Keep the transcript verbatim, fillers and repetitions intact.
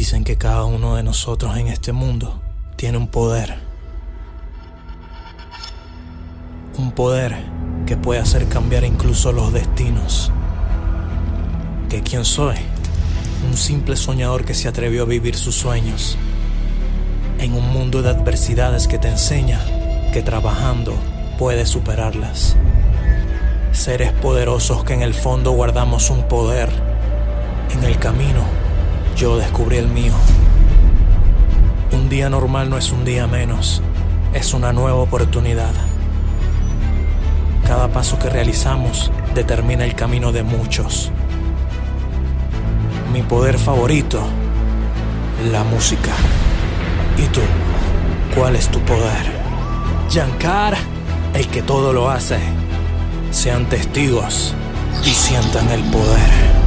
Dicen que cada uno de nosotros en este mundo tiene un poder. Un poder que puede hacer cambiar incluso los destinos. ¿Que quién soy? Un simple soñador que se atrevió a vivir sus sueños. En un mundo de adversidades que te enseña que trabajando puedes superarlas. Seres poderosos que en el fondo guardamos un poder. En el camino, yo descubrí el mío. Un día normal no es un día menos, es una nueva oportunidad. Cada paso que realizamos determina el camino de muchos. Mi poder favorito, la música. ¿Y tú? ¿Cuál es tu poder? Yankar, el que todo lo hace. Sean testigos y sientan el poder.